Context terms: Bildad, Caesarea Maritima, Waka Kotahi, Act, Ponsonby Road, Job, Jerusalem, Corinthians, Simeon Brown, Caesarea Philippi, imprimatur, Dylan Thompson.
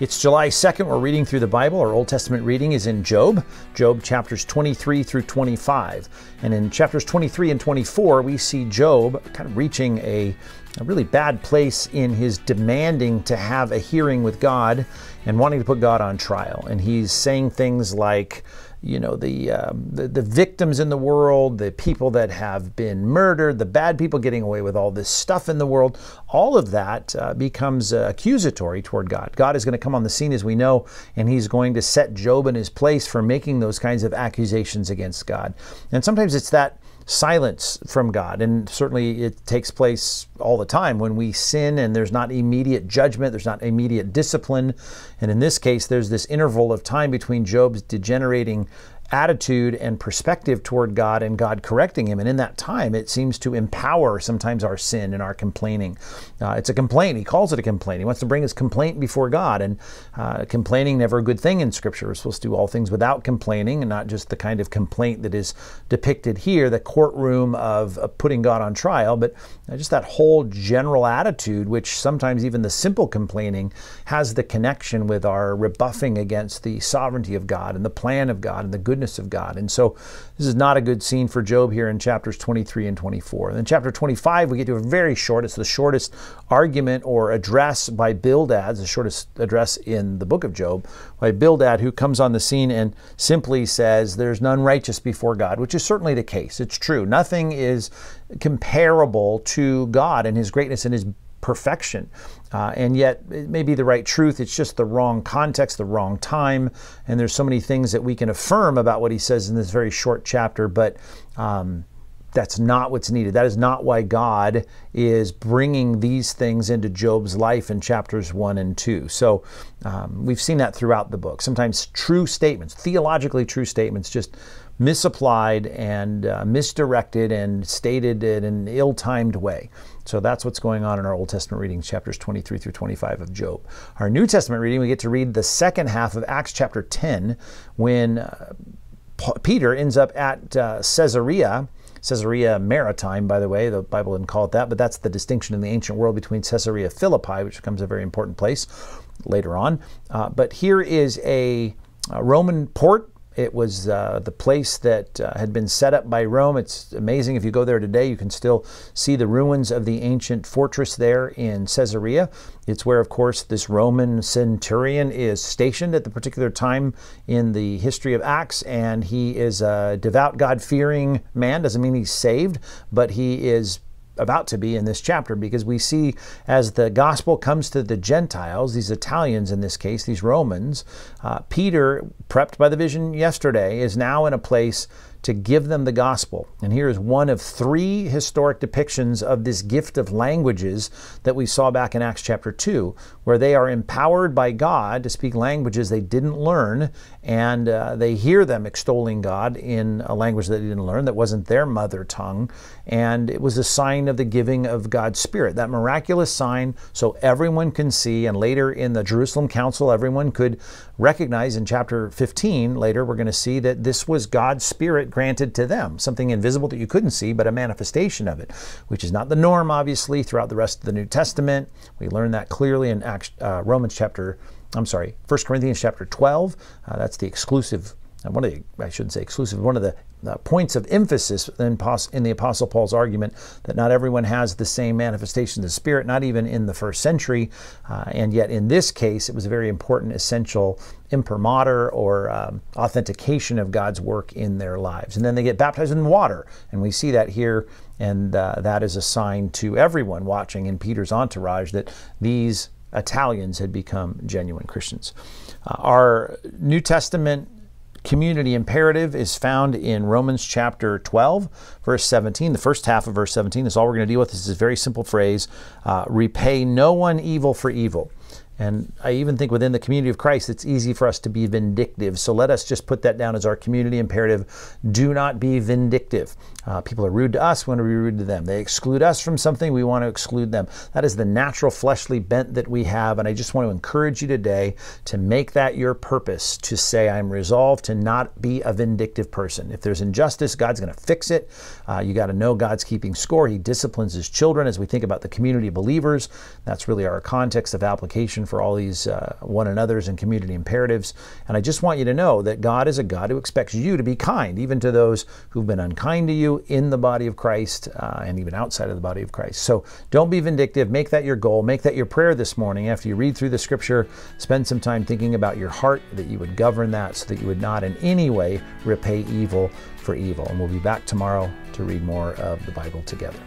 It's July 2nd. We're reading through the Bible. Our Old Testament reading is in Job, Job chapters 23 through 25. And in chapters 23 and 24, we see Job kind of reaching a really bad place in his demanding to have a hearing with God and wanting to put God on trial. And he's saying things like, you know, the victims in the world, the people that have been murdered, the bad people getting away with all this stuff in the world, all of that becomes accusatory toward God. God is going to come on the scene, as we know, and he's going to set Job in his place for making those kinds of accusations against God. And sometimes it's that silence from God, and certainly it takes place all the time when we sin and there's not immediate judgment, there's not immediate discipline. And in this case, there's this interval of time between Job's degenerating attitude and perspective toward God and God correcting him. And in that time, it seems to empower sometimes our sin and our complaining. It's a complaint. He calls it a complaint. He wants to bring his complaint before God. And complaining, never a good thing in Scripture. We're supposed to do all things without complaining, and not just the kind of complaint that is depicted here, the courtroom of putting God on trial, but just that whole general attitude, which sometimes even the simple complaining has the connection with our rebuffing against the sovereignty of God and the plan of God and the good of God. And so this is not a good scene for Job here in chapters 23 and 24. And in chapter 25, we get to a very short, it's the shortest argument or address by Bildad, the shortest address in the book of Job, by Bildad, who comes on the scene and simply says, there's none righteous before God, which is certainly the case. It's true. Nothing is comparable to God and his greatness and his perfection. And yet it may be the right truth. It's just the wrong context, the wrong time. And there's so many things that we can affirm about what he says in this very short chapter, but that's not what's needed. That is not why God is bringing these things into Job's life in chapters 1 and 2. So we've seen that throughout the book. Sometimes true statements, theologically true statements, just misapplied and misdirected and stated in an ill-timed way. So that's what's going on in our Old Testament readings, chapters 23 through 25 of Job. Our New Testament reading, we get to read the second half of Acts chapter 10, when Peter ends up at Caesarea Maritima, by the way. The Bible didn't call it that, but that's the distinction in the ancient world between Caesarea Philippi, which becomes a very important place later on. But here is a Roman port. It was the place that had been set up by Rome. It's amazing. If you go there today, you can still see the ruins of the ancient fortress there in Caesarea. It's where, of course, this Roman centurion is stationed at the particular time in the history of Acts, and he is a devout, God-fearing man. Doesn't mean he's saved, but he is about to be in this chapter, because we see as the gospel comes to the Gentiles, these Italians in this case, these Romans, Peter, prepped by the vision yesterday, is now in a place to give them the gospel. And here is one of three historic depictions of this gift of languages that we saw back in Acts chapter 2, where they are empowered by God to speak languages they didn't learn, and they hear them extolling God in a language that they didn't learn, that wasn't their mother tongue, and it was a sign of the giving of God's Spirit, that miraculous sign, so everyone can see. And later in the Jerusalem Council, everyone could recognize in chapter 15, later we're going to see that this was God's Spirit granted to them, something invisible that you couldn't see, but a manifestation of it, which is not the norm, obviously, throughout the rest of the New Testament. We learn that clearly in Acts, 1 Corinthians chapter 12. That's the exclusive, one of the points of emphasis in the Apostle Paul's argument, that not everyone has the same manifestation of the Spirit, not even in the first century. And yet in this case, it was a very important, essential imprimatur or authentication of God's work in their lives. And then they get baptized in water, and we see that here, and that is a sign to everyone watching in Peter's entourage that these Italians had become genuine Christians. Our New Testament community imperative is found in Romans chapter 12, verse 17. The first half of verse 17 is all we're going to deal with. This is a very simple phrase, repay no one evil for evil. And I even think within the community of Christ, it's easy for us to be vindictive. So let us just put that down as our community imperative. Do not be vindictive. People are rude to us, we want to be rude to them. They exclude us from something, we want to exclude them. That is the natural fleshly bent that we have. And I just want to encourage you today to make that your purpose, to say, I'm resolved to not be a vindictive person. If there's injustice, God's going to fix it. You got to know God's keeping score. He disciplines his children. As we think about the community of believers, that's really our context of application for all these one another's and community imperatives. And I just want you to know that God is a God who expects you to be kind, even to those who've been unkind to you in the body of Christ and even outside of the body of Christ. So don't be vindictive. Make that your goal. Make that your prayer this morning. After you read through the scripture, spend some time thinking about your heart, that you would govern that so that you would not in any way repay evil for evil. And we'll be back tomorrow to read more of the Bible together.